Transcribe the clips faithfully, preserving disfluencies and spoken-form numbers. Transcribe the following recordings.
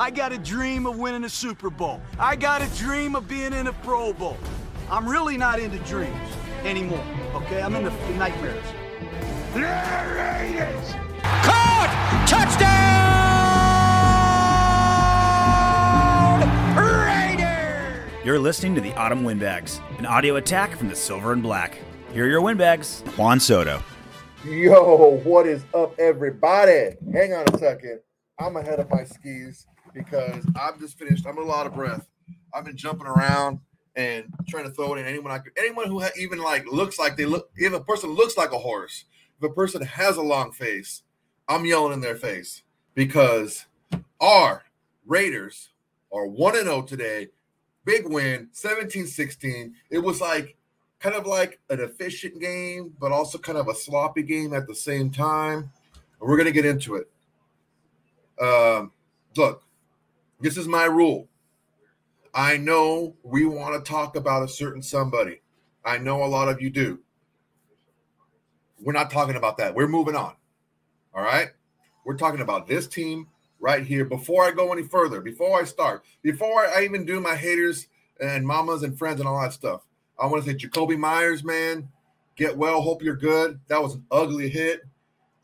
I got a dream of winning a Super Bowl. I got a dream of being in a Pro Bowl. I'm really not into dreams anymore, okay? I'm into nightmares. There it is! Caught! Touchdown! Raiders! You're listening to The Autumn Windbags, an audio attack from the Silver and Black. Here are your windbags, Juan Soto. Yo, what is up, everybody? Hang on a second. I'm ahead of my skis because I'm just finished. I'm in a lot of breath. I've been jumping around and trying to throw it in anyone I could. Anyone who ha- even like looks like they look, if a person looks like a horse, if a person has a long face, I'm yelling in their face because our Raiders are one and oh today. Big win, seventeen sixteen. It was like kind of like an efficient game, but also kind of a sloppy game at the same time. And we're going to get into it. Um, look, this is my rule. I know we want to talk about a certain somebody. I know a lot of you do. We're not talking about that. We're moving on. All right? We're talking about this team right here. Before I go any further, before I start, before I even do my haters and mamas and friends and all that stuff, I want to say Jakobi Meyers, man, get well. Hope you're good. That was an ugly hit.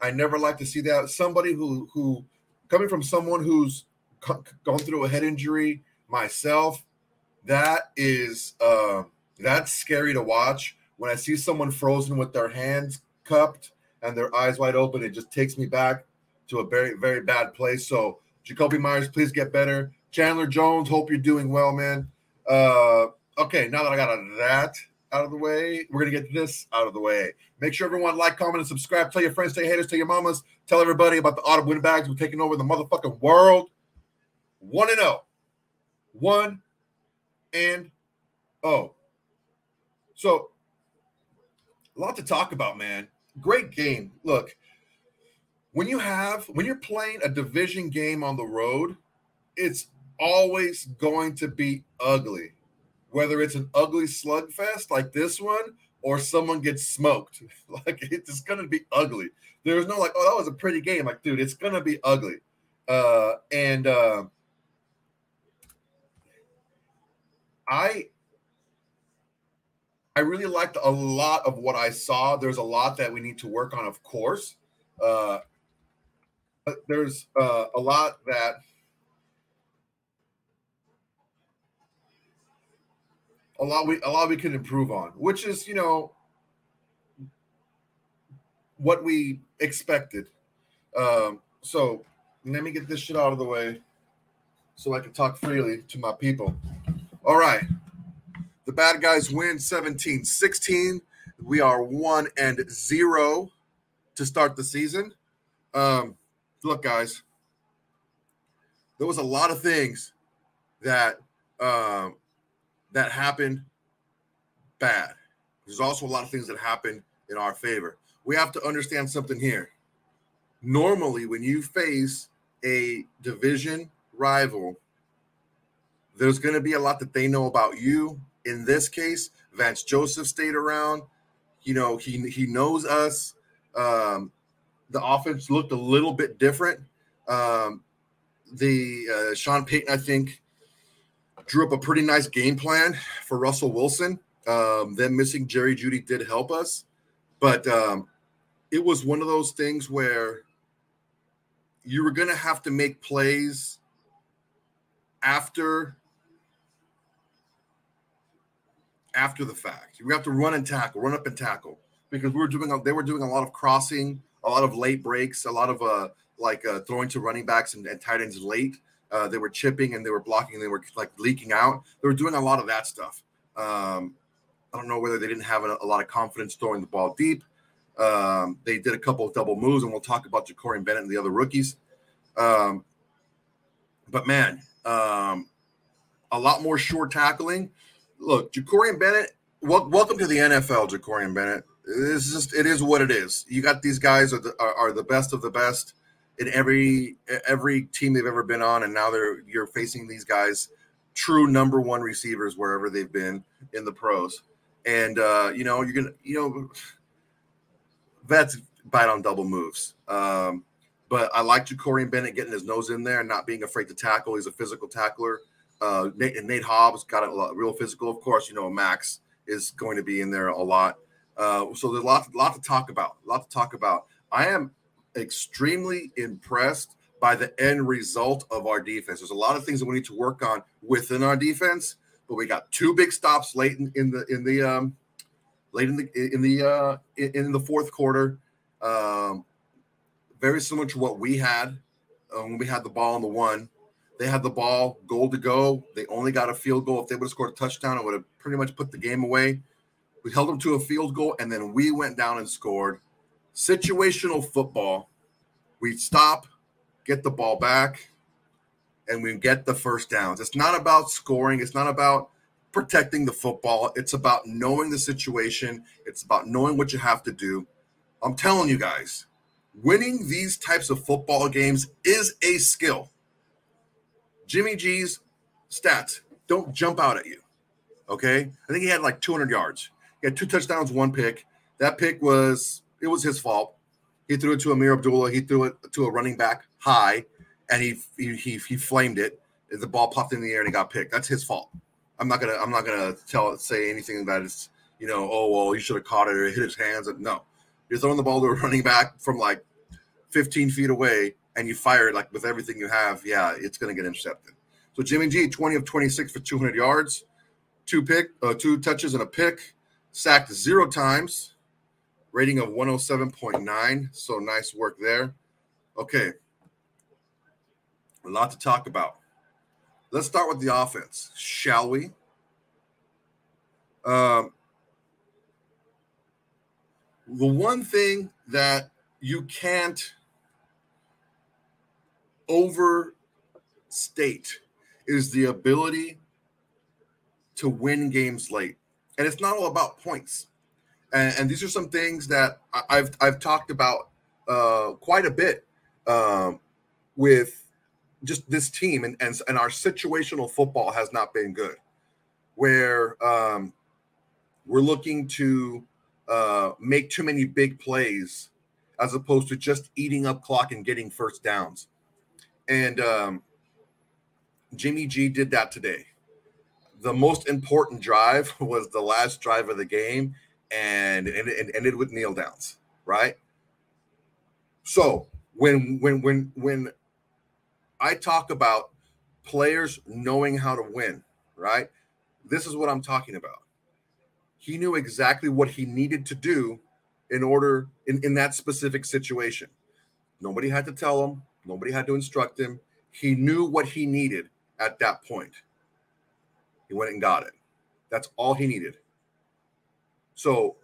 I never like to see that. Somebody who, who coming from someone who's gone through a head injury, myself, that is uh, that's scary to watch. When I see someone frozen with their hands cupped and their eyes wide open, it just takes me back to a very, very bad place. So, Jakobi Meyers, please get better. Chandler Jones, hope you're doing well, man. Uh, okay, now that I got that out of the way, we're going to get this out of the way. Make sure everyone like, comment, and subscribe. Tell your friends, tell your haters, tell your mamas. Tell everybody about the Autumn Windbags. We're taking over the motherfucking world. one and oh. One and oh. So, a lot to talk about, man. Great game. Look, when you have, when you're playing a division game on the road, it's always going to be ugly. Whether it's an ugly slugfest like this one or someone gets smoked. Like, it's going to be ugly. There's no like, oh, that was a pretty game. Like, dude, it's going to be ugly. Uh, and, uh, I I really liked a lot of what I saw. There's a lot that we need to work on, of course. Uh, but there's uh, a lot that a lot we a lot we can improve on, which is, you know, what we expected. Um, so let me get this shit out of the way so I can talk freely to my people. All right, the bad guys win seventeen sixteen. We are one and zero to start the season. Um, look, guys, there was a lot of things that um, that happened bad. There's also a lot of things that happened in our favor. We have to understand something here. Normally, when you face a division rival, there's going to be a lot that they know about you. In this case, Vance Joseph stayed around. You know, he he knows us. Um, the offense looked a little bit different. Um, the uh, Sean Payton, I think, drew up a pretty nice game plan for Russell Wilson. Um, them missing Jerry Jeudy did help us. But um, it was one of those things where you were going to have to make plays after – after the fact. We have to run and tackle, run up and tackle, because we were doing, they were doing a lot of crossing, a lot of late breaks, a lot of uh, like uh, throwing to running backs and, and tight ends late. Uh, they were chipping and they were blocking. And they were like leaking out. They were doing a lot of that stuff. Um, I don't know whether they didn't have a, a lot of confidence throwing the ball deep. Um, they did a couple of double moves, and we'll talk about Jakorian Bennett and the other rookies. Um, but man, um, a lot more short tackling. Look, Jakorian Bennett, wel- welcome to the N F L, Jakorian Bennett. It's just, it is what it is. You got these guys are the, are, are the best of the best in every every team they've ever been on, and now they're you're facing these guys, true number one receivers wherever they've been in the pros. And uh, you know, you're gonna, you know, vets bite on double moves. Um, But I like Jakorian Bennett getting his nose in there and not being afraid to tackle. He's a physical tackler. Uh, Nate, and Nate Hobbs got a lot, real physical. Of course, you know, Maxx is going to be in there a lot. Uh, so there's a lot, lot to talk about, a lot to talk about. I am extremely impressed by the end result of our defense. There's a lot of things that we need to work on within our defense, but we got two big stops late in, in the in the um, late in the in the uh, in, in the fourth quarter. Um, very similar to what we had uh, when we had the ball on the one. They had the ball, goal to go. They only got a field goal. If they would have scored a touchdown, it would have pretty much put the game away. We held them to a field goal, and then we went down and scored. Situational football. We stop, get the ball back, and we get the first downs. It's not about scoring. It's not about protecting the football. It's about knowing the situation. It's about knowing what you have to do. I'm telling you guys, winning these types of football games is a skill. Jimmy G's stats don't jump out at you, okay? I think he had like two hundred yards. He had two touchdowns, one pick. That pick was – it was his fault. He threw it to Ameer Abdullah. He threw it to a running back high, and he he he, he flamed it. The ball popped in the air and it got picked. That's his fault. I'm not gonna I'm not gonna tell say anything that is, you know, oh well, he should have caught it or hit his hands. No, you're throwing the ball to a running back from like fifteen feet away, and you fire it like with everything you have. Yeah, it's gonna get intercepted. So Jimmy G, twenty of twenty-six for two hundred yards, two pick, uh, two touches and a pick, sacked zero times. Rating of one oh seven point nine, so nice work there. Okay, a lot to talk about. Let's start with the offense, shall we? Um, the one thing that you can't overstate is the ability to win games late. And it's not all about points. And, and these are some things that I've I've talked about uh, quite a bit uh, with just this team, and, and and our situational football has not been good. Where um, we're looking to uh, make too many big plays as opposed to just eating up clock and getting first downs. And um, Jimmy G did that today. The most important drive was the last drive of the game. And it ended with kneel downs, right? So when when when when I talk about players knowing how to win, right? This is what I'm talking about. He knew exactly what he needed to do in order in, in that specific situation. Nobody had to tell him, nobody had to instruct him. He knew what he needed at that point. He went and got it. That's all he needed. So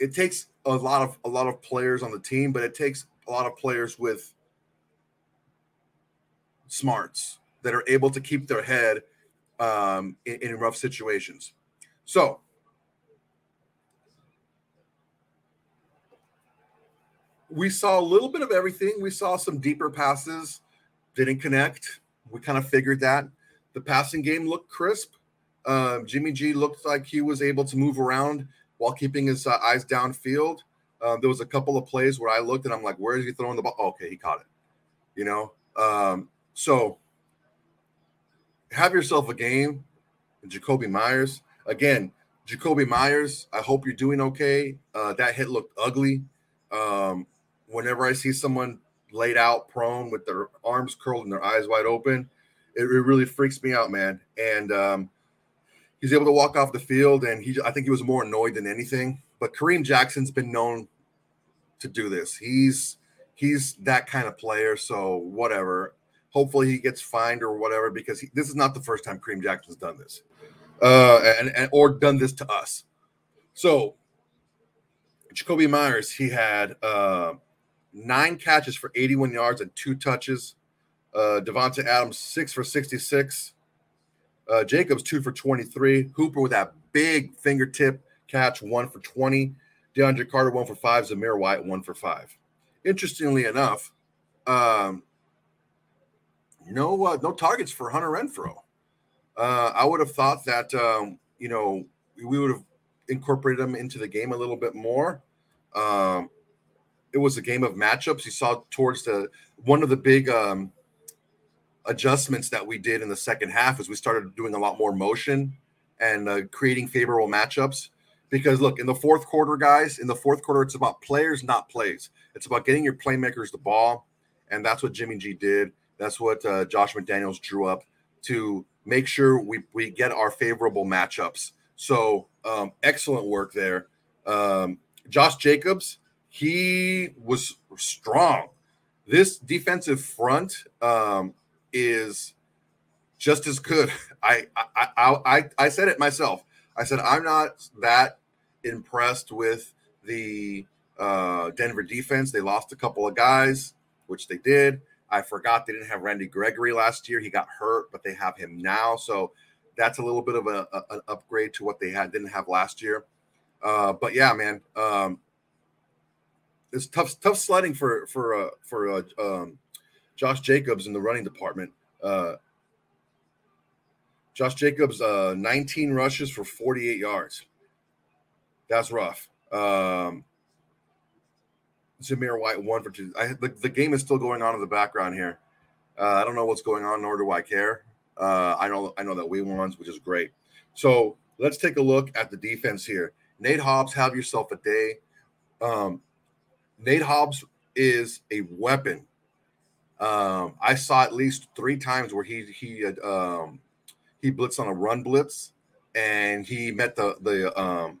it takes a lot of a lot of players on the team, but it takes a lot of players with smarts that are able to keep their head um, in, in rough situations. So we saw a little bit of everything. We saw some deeper passes, didn't connect. We kind of figured that. The passing game looked crisp. Uh, Jimmy G looked like he was able to move around while keeping his uh, eyes downfield. Uh, there was a couple of plays where I looked and I'm like, where is he throwing the ball? Oh, okay, he caught it, you know? Um, so have yourself a game, Jakobi Meyers. Again, Jakobi Meyers, I hope you're doing okay. Uh, that hit looked ugly. Um, whenever I see someone laid out prone with their arms curled and their eyes wide open, it, it really freaks me out, man. And, um, he's able to walk off the field, and he I think he was more annoyed than anything. But Kareem Jackson's been known to do this. He's he's that kind of player, so whatever. Hopefully he gets fined or whatever, because he, this is not the first time Kareem Jackson's done this uh, and, and or done this to us. So Jakobi Meyers, he had uh, nine catches for eighty-one yards and two touches. Uh, Davante Adams, six for sixty-six. Uh, Jacobs, two for twenty-three. Hooper with that big fingertip catch, one for twenty. DeAndre Carter, one for five. Zamir White, one for five. Interestingly enough, um, no uh, no targets for Hunter Renfrow. Uh, I would have thought that, um, you know, we would have incorporated him into the game a little bit more. Um, it was a game of matchups. You saw towards the one of the big um, adjustments that we did in the second half is we started doing a lot more motion and uh, creating favorable matchups. Because, look, in the fourth quarter, guys, in the fourth quarter, it's about players, not plays. It's about getting your playmakers the ball, and that's what Jimmy G did. That's what uh, Josh McDaniels drew up to make sure we, we get our favorable matchups. So, um, excellent work there. Um, Josh Jacobs, he was strong. This defensive front um, is just as good. I, I, I, I, I said it myself. I said I'm not that impressed with the uh, Denver defense. They lost a couple of guys, which they did. I forgot they didn't have Randy Gregory last year. He got hurt, but they have him now. So that's a little bit of a, a, an upgrade to what they had didn't have last year. Uh, but, yeah, man, um, it's tough tough sledding for for uh, for uh, um, Josh Jacobs in the running department. Uh, Josh Jacobs, uh, nineteen rushes for forty-eight yards. That's rough. Um, Zamir White, one for two. I, the, the game is still going on in the background here. Uh, I don't know what's going on, nor do I care. Uh, I know I know that we won, which is great. So let's take a look at the defense here. Nate Hobbs, have yourself a day. Um, Nate Hobbs is a weapon. Um, I saw at least three times where he he had um, – he blitzed on a run blitz, and he met the the um,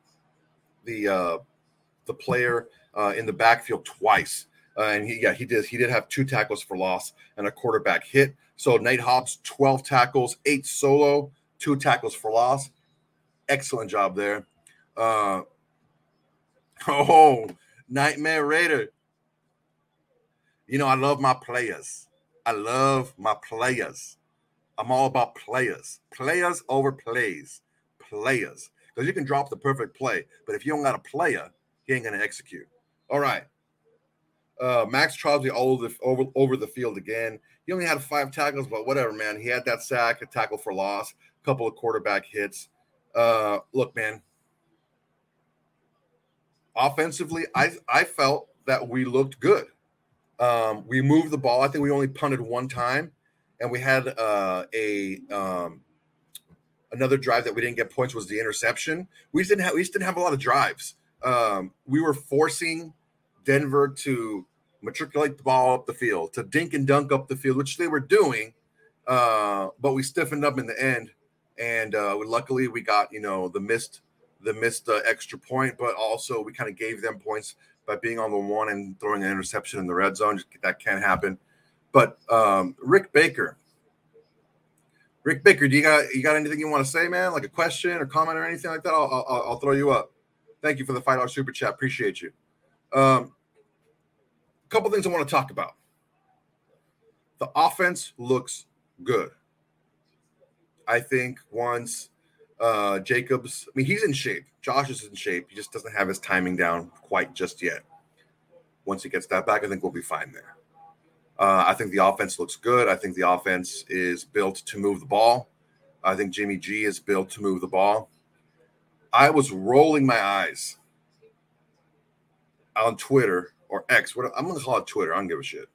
the uh, the player uh, in the backfield twice. Uh, and he yeah he did he did have two tackles for loss and a quarterback hit. So Nate Hobbs, twelve tackles, eight solo, two tackles for loss. Excellent job there. Uh, oh, Nightmare Raider. You know I love my players. I love my players. I'm all about players, players over plays, players. Because you can drop the perfect play, but if you don't got a player, he ain't going to execute. All right. Uh, Maxx Crosby all over, over, over the field again. He only had five tackles, but whatever, man. He had that sack, a tackle for loss, a couple of quarterback hits. Uh, look, man, offensively, I, I felt that we looked good. Um, we moved the ball. I think we only punted one time. And we had uh, a um, another drive that we didn't get points was the interception. We just didn't have we just didn't have a lot of drives. Um, we were forcing Denver to matriculate the ball up the field, to dink and dunk up the field, which they were doing. Uh, but we stiffened up in the end, and uh, we, luckily we got you know the missed the missed uh, extra point, but also we kind of gave them points by being on the one and throwing an interception in the red zone. That can't happen. But um, Rick Baker, Rick Baker, do you got you got anything you want to say, man? Like a question or comment or anything like that? I'll I'll, I'll throw you up. Thank you for the five dollars super chat. Appreciate you. Um, a couple things I want to talk about. The offense looks good. I think once uh, Jacobs, I mean, he's in shape. Josh is in shape. He just doesn't have his timing down quite just yet. Once he gets that back, I think we'll be fine there. Uh, I think the offense looks good. I think the offense is built to move the ball. I think Jimmy G is built to move the ball. I was rolling my eyes on Twitter or X. What I'm going to call it Twitter. I don't give a shit.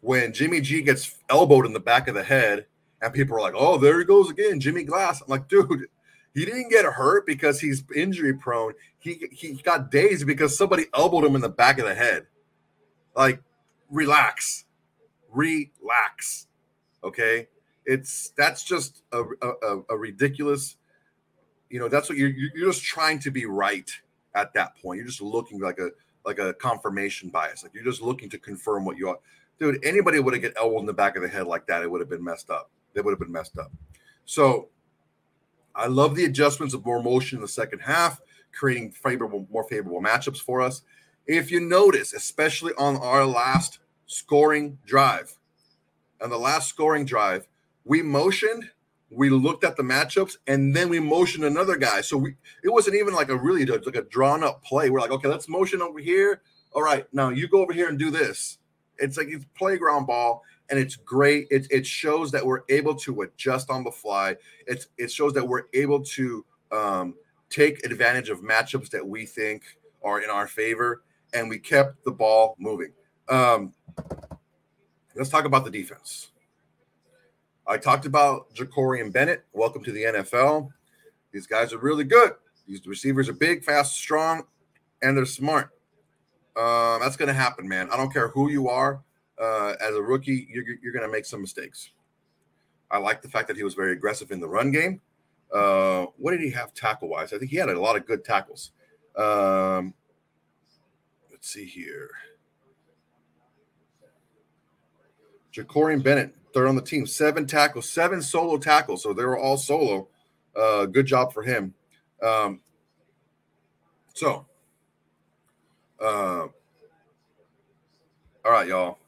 When Jimmy G gets elbowed in the back of the head and people are like, oh, there he goes again, Jimmy Glass. I'm like, dude, he didn't get hurt because he's injury prone. He, he got dazed because somebody elbowed him in the back of the head. Like, Relax, relax. Okay, it's that's just a, a, a ridiculous. You know, that's what you're you're just trying to be right at that point. You're just looking like a like a confirmation bias. Like you're just looking to confirm what you are. Dude, anybody would have get elbowed in the back of the head like that. It would have been messed up. They would have been messed up. So, I love the adjustments of more motion in the second half, creating favorable, more favorable matchups for us. If you notice, especially on our last scoring drive, and the last scoring drive, we motioned, we looked at the matchups, and then we motioned another guy. So we, it wasn't even like a really like a drawn-up play. We're like, okay, let's motion over here. All right, now you go over here and do this. It's like it's playground ball, and it's great. It it shows that we're able to adjust on the fly. It's it shows that we're able to um, take advantage of matchups that we think are in our favor. and we kept the ball moving. Um, let's talk about the defense. I talked about Jakorian Bennett. Welcome to the N F L. These guys are really good. These receivers are big, fast, strong, and they're smart. Uh, that's going to happen, man. I don't care who you are. Uh, as a rookie, you're, you're going to make some mistakes. I like the fact that he was very aggressive in the run game. Uh, what did he have tackle-wise? I think he had a lot of good tackles. Um, let's see here. Jakorian Bennett, third on the team, seven tackles, seven solo tackles. So they were all solo. Uh, good job for him. Um, so, uh, all right, y'all.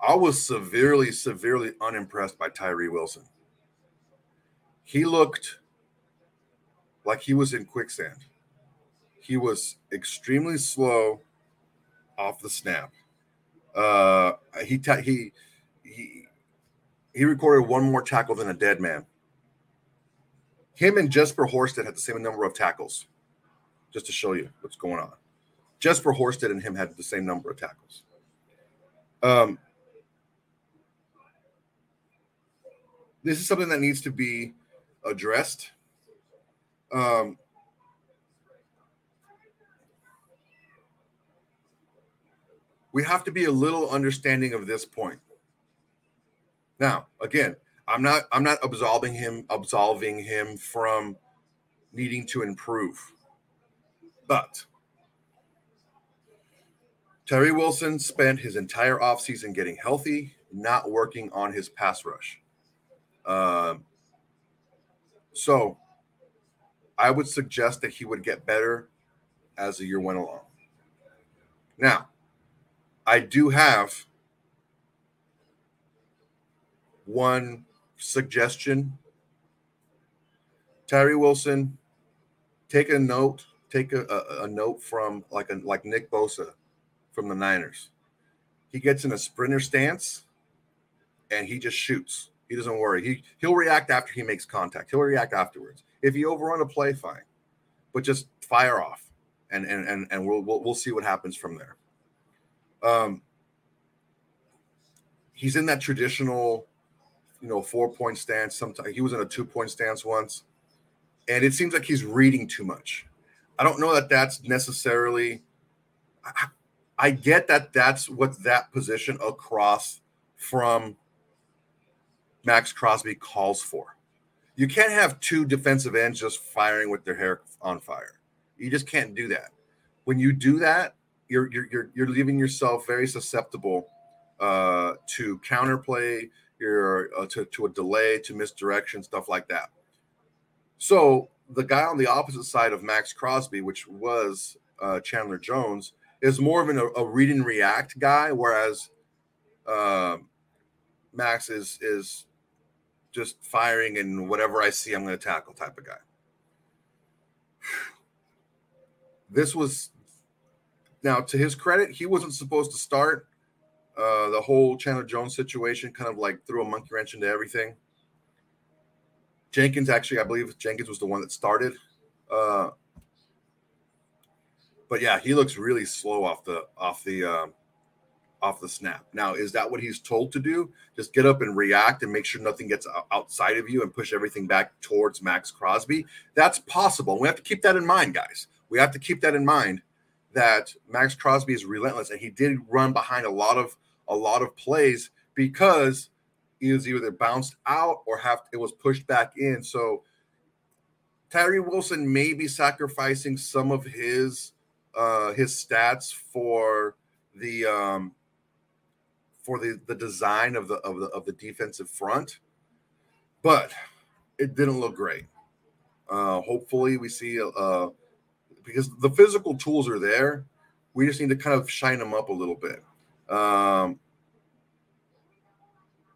I was severely, severely unimpressed by Tyree Wilson. He looked like he was in quicksand. He was extremely slow off the snap. Uh, he, ta- he he he recorded one more tackle than a dead man. Him and Jesper Horsted had the same number of tackles, just to show you what's going on. Jesper Horsted and him had the same number of tackles. Um, this is something that needs to be addressed. Um, we have to be a little understanding of this point. Now, again, I'm not I'm not absolving him absolving him from needing to improve. But Tyree Wilson spent his entire offseason getting healthy, not working on his pass rush. Um, so I would suggest that he would get better as the year went along. Now, I do have one suggestion. Tyree Wilson, take a note, take a, a, a note from like a, like Nick Bosa from the Niners. He gets in a sprinter stance and he just shoots. He doesn't worry. He, he'll react after he makes contact. He'll react afterwards. If you overrun a play, fine. But just fire off, and and and, and we'll, we'll we'll see what happens from there. Um, he's in that traditional, you know, four-point stance. Sometimes he was in a two-point stance once, and it seems like he's reading too much. I don't know that that's necessarily I, I get that that's what that position across from Maxx Crosby calls for. You can't have two defensive ends just firing with their hair on fire. You just can't do that. When you do that, you're you're you're, you're leaving yourself very susceptible uh, to counterplay, your uh, to to a delay, to misdirection, stuff like that. So the guy on the opposite side of Maxx Crosby, which was uh, Chandler Jones, is more of an, a read and react guy, whereas uh, Maxx is is. just firing and whatever I see, I'm going to tackle type of guy. This was, now to his credit, he wasn't supposed to start. Uh, the whole Chandler Jones situation kind of like threw a monkey wrench into everything. Jenkins actually, I believe Jenkins was the one that started. Uh, but yeah, he looks really slow off the, off the, um, off the snap. Now, is that what he's told to do? Just get up and react and make sure nothing gets outside of you and push everything back towards Maxx Crosby? That's possible. We have to keep that in mind, guys. We have to keep that in mind that Maxx Crosby is relentless, and he did run behind a lot of a lot of plays because he was either bounced out or have it was pushed back in. So Tyree Wilson may be sacrificing some of his uh, his stats for the um, for the, the design of the of the of the defensive front, but it didn't look great. Uh, hopefully, we see uh, because the physical tools are there. We just need to kind of shine them up a little bit. Um,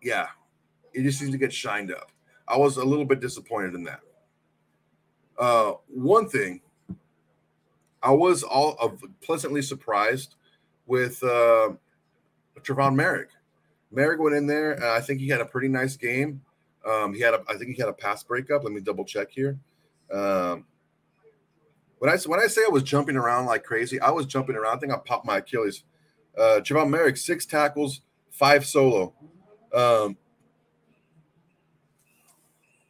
yeah, it just needs to get shined up. I was a little bit disappointed in that. Uh, one thing, I was all uh, pleasantly surprised with uh, Trevon Merrick. Merrick went in there, and I think he had a pretty nice game. Um, he had, a, I think he had a pass breakup. Let me double check here. Um, When I when I say I was jumping around like crazy, I was jumping around. I think I popped my Achilles. Uh, Trevon Merrick, six tackles, five solo. Um,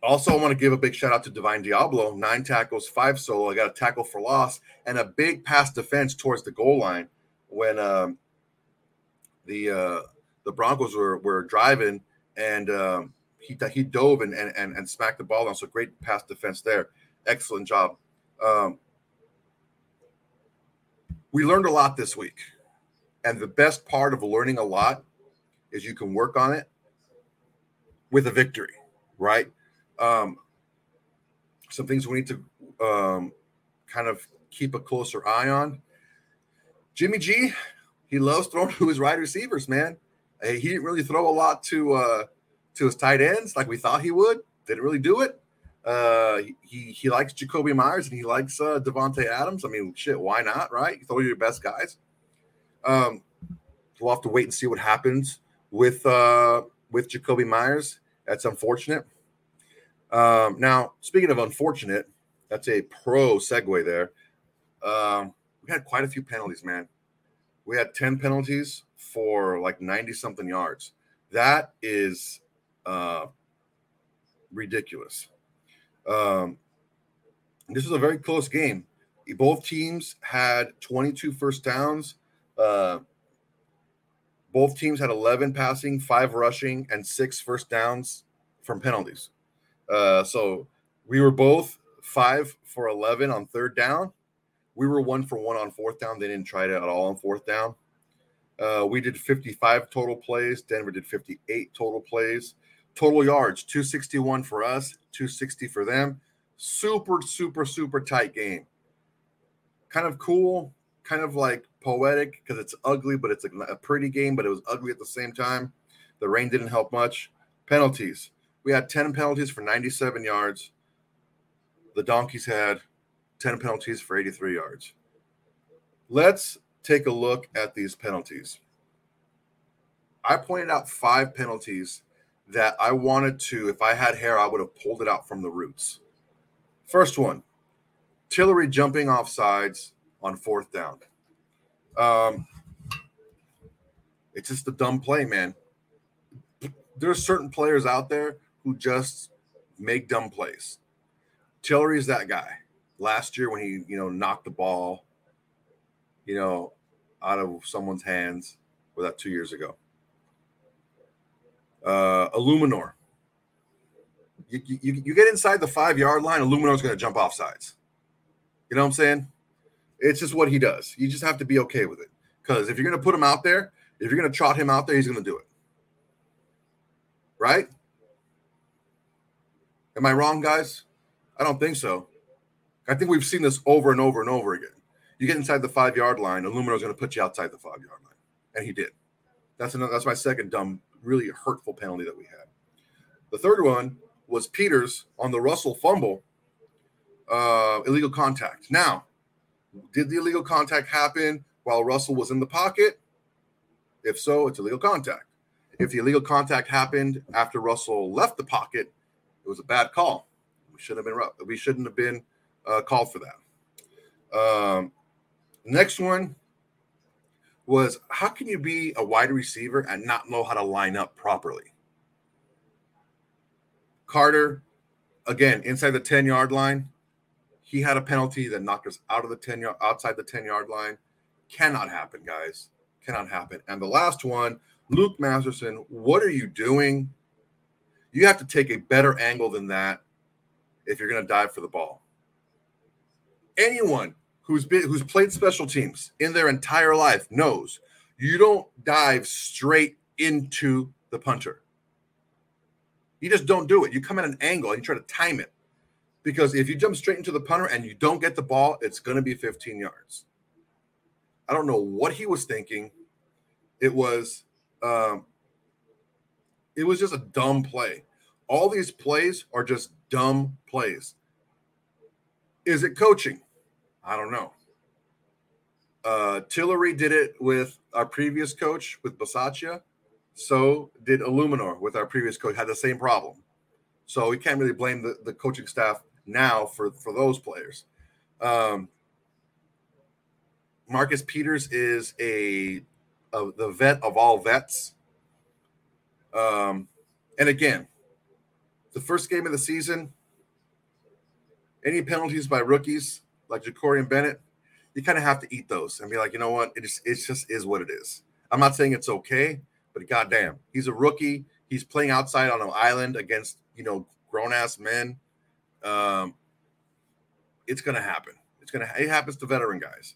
also, I want to give a big shout out to Divine Diablo, nine tackles, five solo. I got a tackle for loss and a big pass defense towards the goal line when um, the uh, the Broncos were were driving and um, he he dove and and and smacked the ball down. So great pass defense there. Excellent job. Um, we learned a lot this week. And the best part of learning a lot is you can work on it with a victory, right? Um, some things we need to um, kind of keep a closer eye on. Jimmy G, he loves throwing to his wide receivers, man. He didn't really throw a lot to uh, to his tight ends like we thought he would. Didn't really do it. Uh, he he likes Jakobi Meyers and he likes uh, Davante Adams. I mean, shit, why not, right? You throw your best guys. Um, we'll have to wait and see what happens with uh, with Jakobi Meyers. That's unfortunate. Um, now, speaking of unfortunate, that's a pro segue there. Um, we had quite a few penalties, man. We had ten penalties for like ninety-something yards. That is uh, ridiculous. Um, this was a very close game. Both teams had twenty-two first downs. Uh, both teams had eleven passing, five rushing, and six first downs from penalties. Uh, so we were both five for eleven on third down. We were one for one on fourth down. They didn't try it at all on fourth down. Uh, we did fifty-five total plays. Denver did fifty-eight total plays. Total yards, two sixty-one for us, two sixty for them. Super, super, super tight game. Kind of cool, kind of like poetic because it's ugly, but it's a, a pretty game, but it was ugly at the same time. The rain didn't help much. Penalties. We had ten penalties for ninety-seven yards. The Donkeys had ten penalties for eighty-three yards. Let's take a look at these penalties. I pointed out five penalties that I wanted to, if I had hair, I would have pulled it out from the roots. First one, Tillery jumping off sides on fourth down. Um, it's just a dumb play, man. There's certain players out there who just make dumb plays. Tillery's that guy. Last year when he, you know, knocked the ball, you know, out of someone's hands, was that two years ago? Uh, Illuminor. You, you you get inside the five-yard line, Illuminor's going to jump off sides. You know what I'm saying? It's just what he does. You just have to be okay with it. Because if you're going to put him out there, if you're going to trot him out there, he's going to do it. Right? Am I wrong, guys? I don't think so. I think we've seen this over and over and over again. You get inside the five-yard line, Illuminor's going to put you outside the five-yard line. And he did. That's another. That's my second dumb really hurtful penalty that we had. The third one was Peters on the Russell fumble, uh, illegal contact. Now, did the illegal contact happen while Russell was in the pocket? If so, it's illegal contact. If the illegal contact happened after Russell left the pocket, it was a bad call. We shouldn't have been, we shouldn't have been uh, called for that. Um, next one was how can you be a wide receiver and not know how to line up properly? Carter, again, inside the ten-yard line, he had a penalty that knocked us out of the ten-yard, outside the ten-yard line. Cannot happen, guys. Cannot happen. And the last one, Luke Masterson, what are you doing? You have to take a better angle than that if you're going to dive for the ball. Anyone Who's been, who's played special teams in their entire life knows you don't dive straight into the punter. You just don't do it. You come at an angle and you try to time it. Because if you jump straight into the punter and you don't get the ball, it's going to be fifteen yards. I don't know what he was thinking. It was, um, it was just a dumb play. All these plays are just dumb plays. Is it coaching? I don't know. Uh, Tillery did it with our previous coach, with Basaccia. So did Illuminor with our previous coach. Had the same problem. So we can't really blame the, the coaching staff now for, for those players. Um, Marcus Peters is a, a the vet of all vets. Um, and again, the first game of the season, any penalties by rookies like Jakorian Bennett, you kind of have to eat those and be like, you know what? It just, it just is what it is. I'm not saying it's okay, but goddamn, he's a rookie. He's playing outside on an island against, you know, grown-ass men. Um, it's going to happen. It's going to, it happens to veteran guys.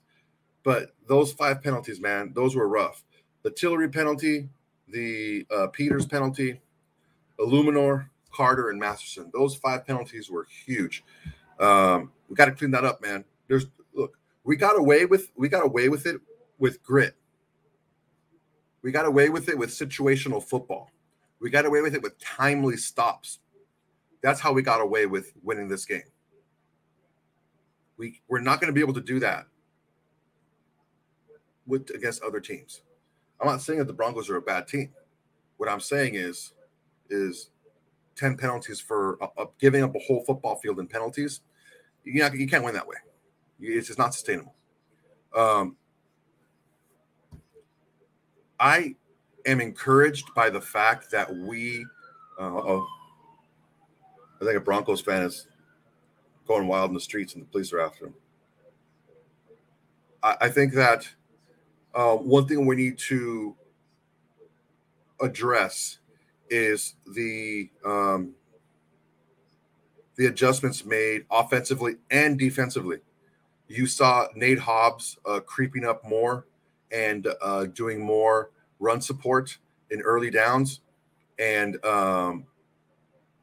But those five penalties, man, those were rough. The Tillery penalty, the uh, Peters penalty, Illuminor, Carter, and Masterson. Those five penalties were huge. Um, we got to clean that up, man. There's look, we got away with we got away with it with grit. We got away with it with situational football. We got away with it with timely stops. That's how we got away with winning this game. We we're not going to be able to do that with against other teams. I'm not saying that the Broncos are a bad team. What I'm saying is is ten penalties for uh, giving up a whole football field in penalties. You you can't win that way. It's just not sustainable. Um, I am encouraged by the fact that we uh, – uh-oh. I think a Broncos fan is going wild in the streets and the police are after him. I, I think that uh, one thing we need to address is the um, the adjustments made offensively and defensively. You saw Nate Hobbs uh, creeping up more and uh, doing more run support in early downs. And um,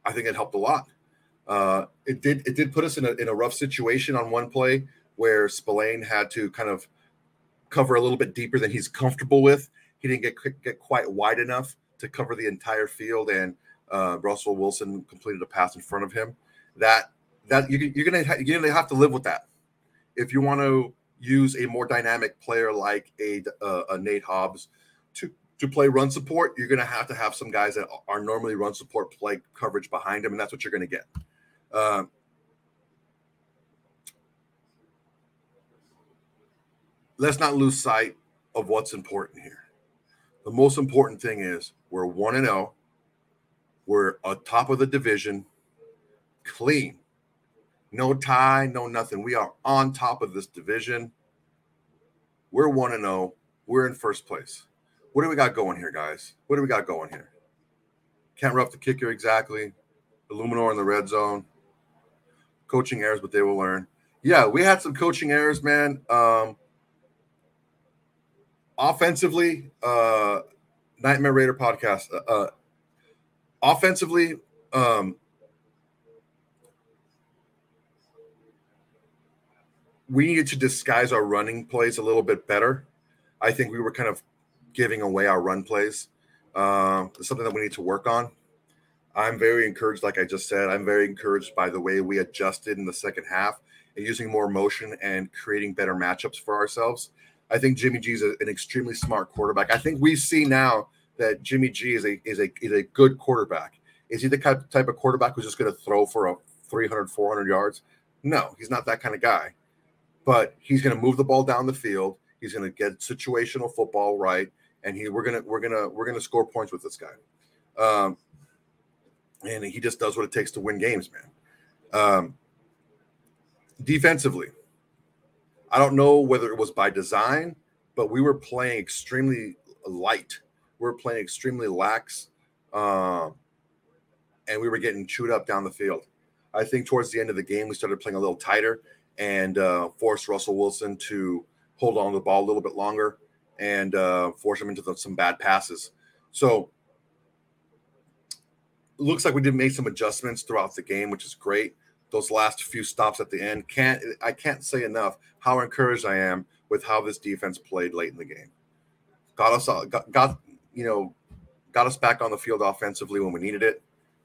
I think it helped a lot. Uh, it did it did put us in a, in a rough situation on one play where Spillane had to kind of cover a little bit deeper than he's comfortable with. He didn't get, get quite wide enough to cover the entire field, and uh, Russell Wilson completed a pass in front of him. That that you, you're going to you're gonna have to live with that. If you want to use a more dynamic player like a, uh, a Nate Hobbs to, to play run support, you're going to have to have some guys that are normally run support play coverage behind him, and that's what you're going to get. Um, let's not lose sight of what's important here. The most important thing is we're one and oh. We're atop of the division, clean. No tie, no nothing. We are on top of this division. We're one and oh. We're in first place. What do we got going here, guys? What do we got going here? Can't rough the kicker exactly. Illuminor in the red zone. Coaching errors, but they will learn. Yeah, we had some coaching errors, man. Um, offensively, uh, Nightmare Raider podcast. Uh, uh, offensively, um, we needed to disguise our running plays a little bit better. I think we were kind of giving away our run plays. Uh, it's something that we need to work on. I'm very encouraged, like I just said. I'm very encouraged by the way we adjusted in the second half and using more motion and creating better matchups for ourselves. I think Jimmy G is a, an extremely smart quarterback. I think we see now that Jimmy G is a is a, is a good quarterback. Is he the type of quarterback who's just going to throw for a three hundred, four hundred yards? No, he's not that kind of guy. But he's going to move the ball down the field. He's going to get situational football right, and he we're gonna we're gonna we're gonna score points with this guy. Um, and he just does what it takes to win games, man. Um, defensively, I don't know whether it was by design, but we were playing extremely light. We were playing extremely lax, um, and we were getting chewed up down the field. I think towards the end of the game, we started playing a little tighter and uh, forced Russell Wilson to hold on to the ball a little bit longer and uh, force him into the, some bad passes. So it looks like we did make some adjustments throughout the game, which is great. Those last few stops at the end, can't I can't say enough how encouraged I am with how this defense played late in the game. Got us got, got you know got us back on the field offensively when we needed it.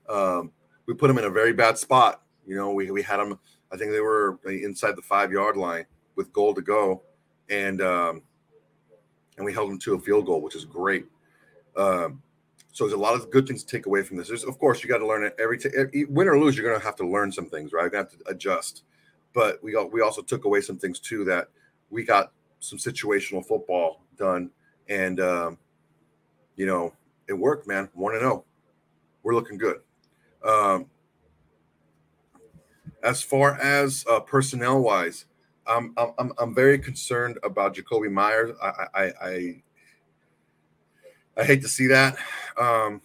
Um, we put them in a very bad spot. You know, we we had them – I think they were inside the five-yard line with goal to go, and um, and we held them to a field goal, which is great. Um, so there's a lot of good things to take away from this. There's, of course, you got to learn it every t- – win or lose, you're going to have to learn some things, right? You're going to have to adjust. But we got, we also took away some things, too, that we got some situational football done. And, um, you know, it worked, man. one and oh We're looking good. Um, as far as uh, personnel-wise, I'm, I'm I'm very concerned about Jakobi Meyers. I I, I I hate to see that. Um,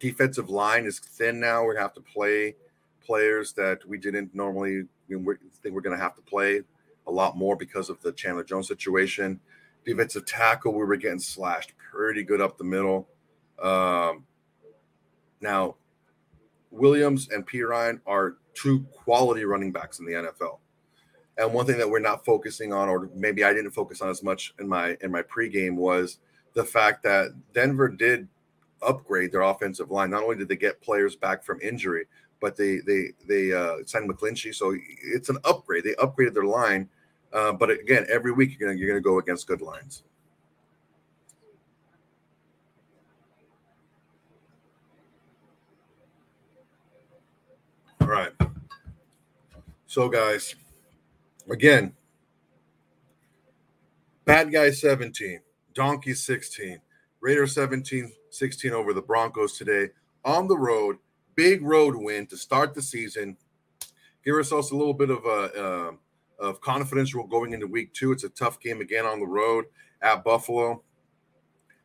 defensive line is thin now. We have to play players that we didn't normally I mean, we think we're going to have to play a lot more because of the Chandler Jones situation. Defensive tackle, we were getting slashed pretty good up the middle. Um, now, Williams and Pirine are two quality running backs in the N F L. And one thing that we're not focusing on, or maybe I didn't focus on as much in my in my pregame, was the fact that Denver did upgrade their offensive line. Not only did they get players back from injury, but they they they uh, signed McClinchy, so it's an upgrade. They upgraded their line, uh, but again, every week you're gonna you're gonna go against good lines. All right, so guys. Again, bad guy seventeen, donkey sixteen, Raiders seventeen sixteen over the Broncos today on the road. Big road win to start the season. Give ourselves a little bit of uh, uh, of confidence. We're going into week two. It's a tough game again on the road at Buffalo.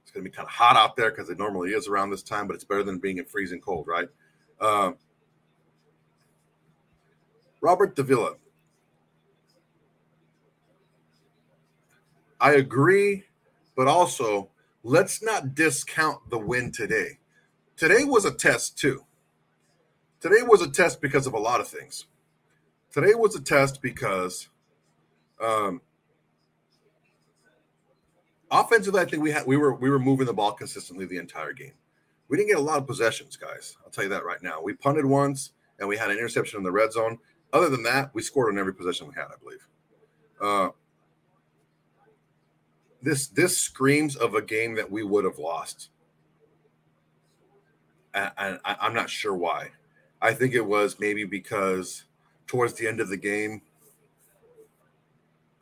It's going to be kind of hot out there because it normally is around this time, but it's better than being in freezing cold, right? Uh, Robert Davila. I agree, but also let's not discount the win today. Today was a test, too. Today was a test because of a lot of things. Today was a test because um, offensively, I think we had we were we were moving the ball consistently the entire game. We didn't get a lot of possessions, guys. I'll tell you that right now. We punted once, and we had an interception in the red zone. Other than that, we scored on every possession we had, I believe. Uh This this screams of a game that we would have lost. And, and I, I'm not sure why. I think it was maybe because towards the end of the game,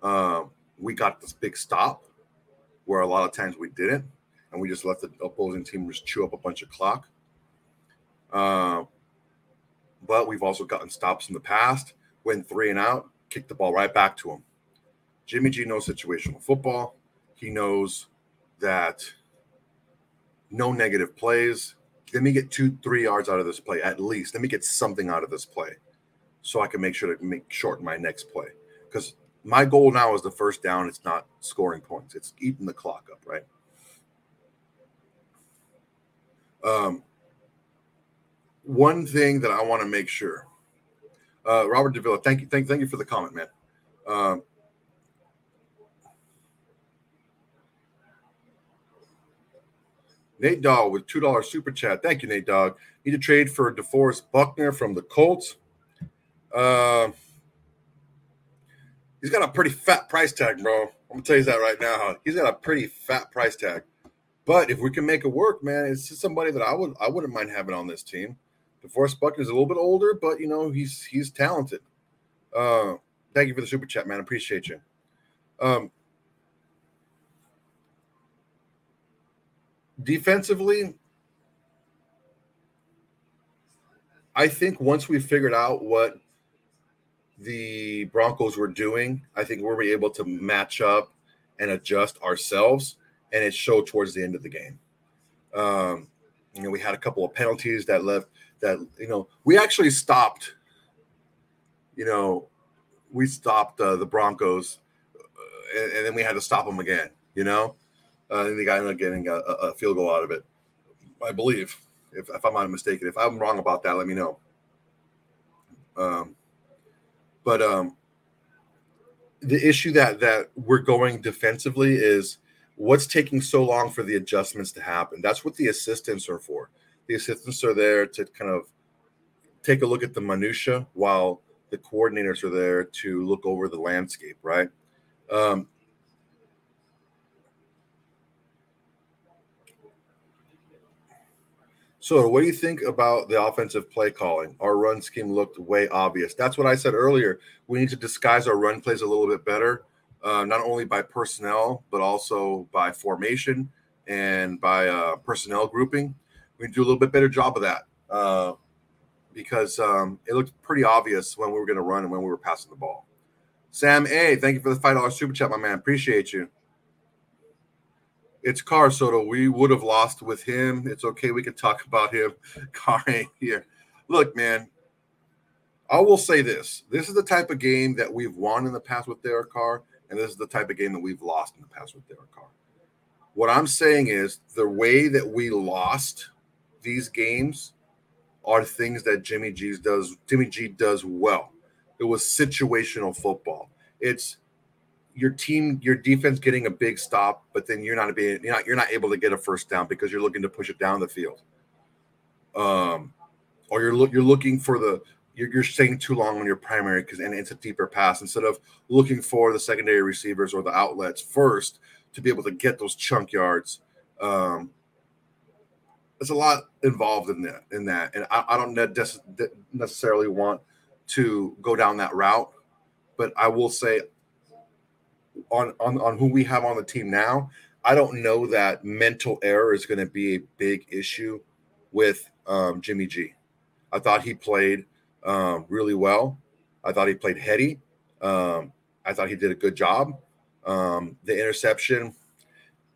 uh, we got this big stop where a lot of times we didn't, and we just let the opposing team just chew up a bunch of clock. Uh, but we've also gotten stops in the past, went three and out, kicked the ball right back to him. Jimmy G knows situational football. He knows that no negative plays. Let me get two, three yards out of this play at least. Let me get something out of this play so I can make sure to make short my next play. Because my goal now is the first down. It's not scoring points. It's eating the clock up, right? Um, one thing that I want to make sure. Uh, Robert Davila, thank you, thank, thank you for the comment, man. Um, Nate Dog with two dollars super chat. Thank you, Nate Dog. Need to trade for DeForest Buckner from the Colts. Uh, he's got a pretty fat price tag, bro. I'm going to tell you that right now. He's got a pretty fat price tag. But if we can make it work, man, it's just somebody that I, would, I wouldn't mind having on this team. DeForest Buckner's a little bit older, but, you know, he's he's talented. Uh, thank you for the super chat, man. Appreciate you. Um Defensively, I think once we figured out what the Broncos were doing, I think we were able to match up and adjust ourselves, and it showed towards the end of the game. Um, you know, we had a couple of penalties that left that, you know, we actually stopped, you know, we stopped uh, the Broncos, uh, and, and then we had to stop them again, you know. Uh, and they got ended up getting a, a field goal out of it, I believe, if, if I'm not mistaken. If I'm wrong about that, let me know. Um, but um, the issue that, that we're going defensively is what's taking so long for the adjustments to happen. That's what the assistants are for. The assistants are there to kind of take a look at the minutia while the coordinators are there to look over the landscape, right? Um So what do you think about the offensive play calling? Our run scheme looked way obvious. That's what I said earlier. We need to disguise our run plays a little bit better. uh, not only by personnel, but also by formation and by uh, personnel grouping. We can do a little bit better job of that uh, because um, it looked pretty obvious when we were going to run and when we were passing the ball. Sam A, thank you for the five dollars super chat, my man. Appreciate you. It's Carr, Soto. We would have lost with him. It's okay. We could talk about him. Carr ain't here. Look, man, I will say this. This is the type of game that we've won in the past with Derek Carr, and this is the type of game that we've lost in the past with Derek Carr. What I'm saying is the way that we lost these games are things that Jimmy G's does, Jimmy G does well. It was situational football. It's your team, your defense getting a big stop, but then you're not being, you're not, you're not able to get a first down because you're looking to push it down the field, um, or you're look, you're looking for the, you're, you're staying too long on your primary because and it's a deeper pass instead of looking for the secondary receivers or the outlets first to be able to get those chunk yards. Um, there's a lot involved in that, in that, and I, I don't necessarily want to go down that route, but I will say. On, on on who we have on the team now, I don't know that mental error is going to be a big issue with um, Jimmy G. I thought he played um, really well. I thought he played heady. Um, I thought he did a good job. Um, the interception,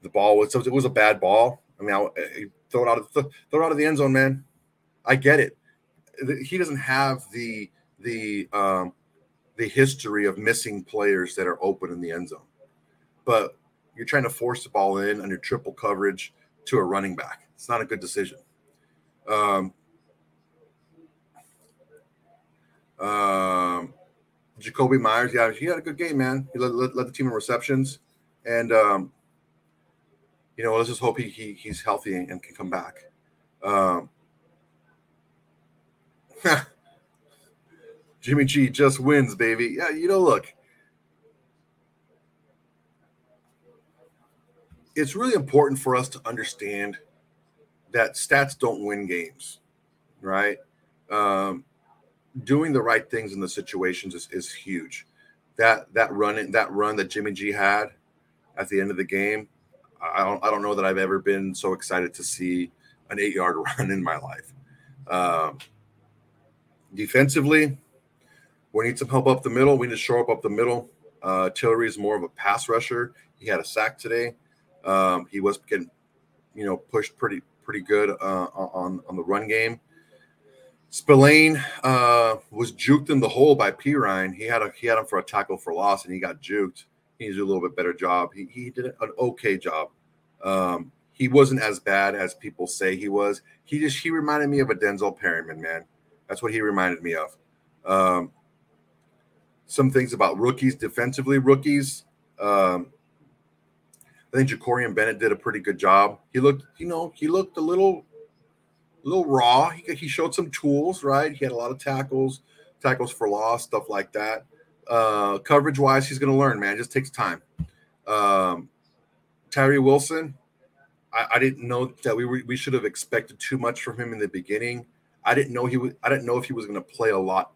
the ball was it was a bad ball. I mean, I, I throw it out of the, throw it out of the end zone, man. I get it. He doesn't have the the. Um, the history of missing players that are open in the end zone, but you're trying to force the ball in under triple coverage to a running back. It's not a good decision. Um, um, Jakobi Meyers. Yeah, he had a good game, man. He led, led, led the team in receptions and, um, you know, let's just hope he, he he's healthy and can come back. Um, Jimmy G just wins, baby. Yeah, you know, look. It's really important for us to understand that stats don't win games, right? Um, doing the right things in the situations is, is huge. That that run that run that Jimmy G had at the end of the game, I don't I don't know that I've ever been so excited to see an eight-yard run in my life. Um, defensively. We need some help up the middle. We need to shore up up the middle. Uh, Tillery is more of a pass rusher. He had a sack today. Um, he was getting, you know, pushed pretty pretty good uh, on on the run game. Spillane uh, was juked in the hole by Pirine. He had a he had him for a tackle for loss, and he got juked. He needs to do a little bit better job. He he did an okay job. Um, he wasn't as bad as people say he was. He just he reminded me of a Denzel Perryman, man. That's what he reminded me of. Um, Some things about rookies, defensively rookies. Um, I think Jakorian Bennett did a pretty good job. He looked, you know, he looked a little, little raw. He, he showed some tools, right? He had a lot of tackles, tackles for loss, stuff like that. Uh, coverage-wise, he's going to learn, man. It just takes time. Um, Tyree Wilson, I, I didn't know that we were, we should have expected too much from him in the beginning. I didn't know he was. I didn't know if he was going to play a lot.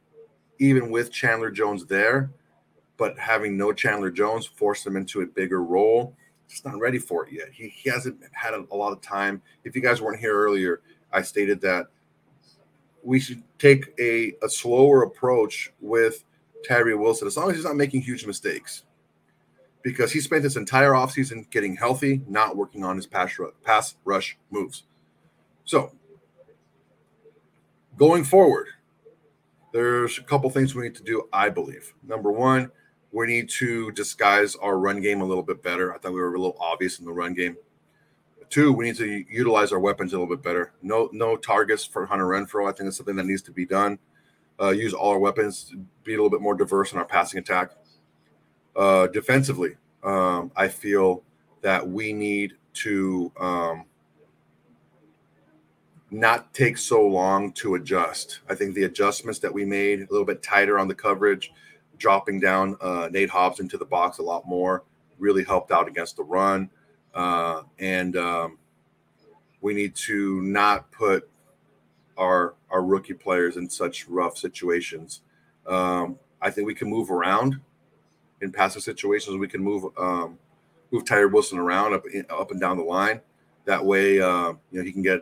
Even with Chandler Jones there, but having no Chandler Jones forced him into a bigger role. Just not ready for it yet. He, he hasn't had a, a lot of time. If you guys weren't here earlier, I stated that we should take a, a slower approach with Tyree Wilson, as long as he's not making huge mistakes, because he spent this entire offseason getting healthy, not working on his pass rush, pass rush moves. So going forward, there's a couple things we need to do, I believe. Number one, we need to disguise our run game a little bit better. I thought we were a little obvious in the run game. Two, we need to utilize our weapons a little bit better. No no targets for Hunter Renfrow. I think that's something that needs to be done. Uh, use all our weapons, be a little bit more diverse in our passing attack. Uh, defensively, um, I feel that we need to um, – not take so long to adjust. I think the adjustments that we made, a little bit tighter on the coverage, dropping down uh, Nate Hobbs into the box a lot more, really helped out against the run. Uh, and um, we need to not put our our rookie players in such rough situations. Um, I think we can move around. in passing situations. We can move um, move Tyree Wilson around up up and down the line. That way, uh, you know, he can get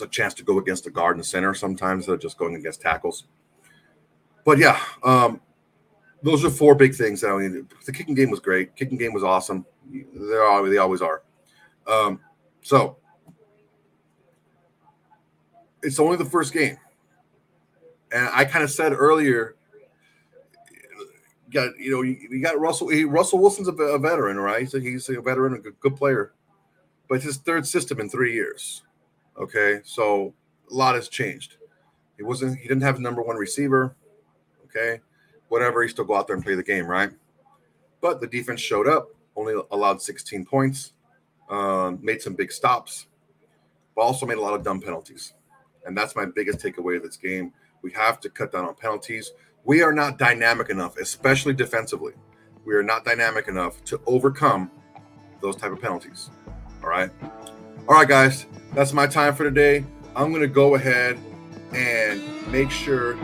a chance to go against the guard and center. Sometimes they're just going against tackles. But yeah, um, those are four big things that I mean, the kicking game was great. Kicking game was awesome. They're all, they always are. Um, so it's only the first game. And I kind of said earlier, got you know, you, you got Russell. He, Russell Wilson's a, a veteran, right? So he's a veteran, a good, good player. But it's his third system in three years. Okay, so a lot has changed. He wasn't. He didn't have the number one receiver. Okay, whatever. He still go out there and play the game, right? But the defense showed up. Only allowed sixteen points. Um, made some big stops, but also made a lot of dumb penalties. And that's my biggest takeaway of this game. We have to cut down on penalties. We are not dynamic enough, especially defensively. We are not dynamic enough to overcome those type of penalties. All right. All right, guys, that's my time for today. I'm going to go ahead and make sure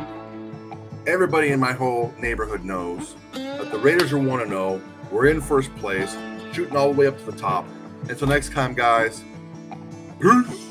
everybody in my whole neighborhood knows that the Raiders are one and oh. We're in first place, shooting all the way up to the top. Until next time, guys. Peace.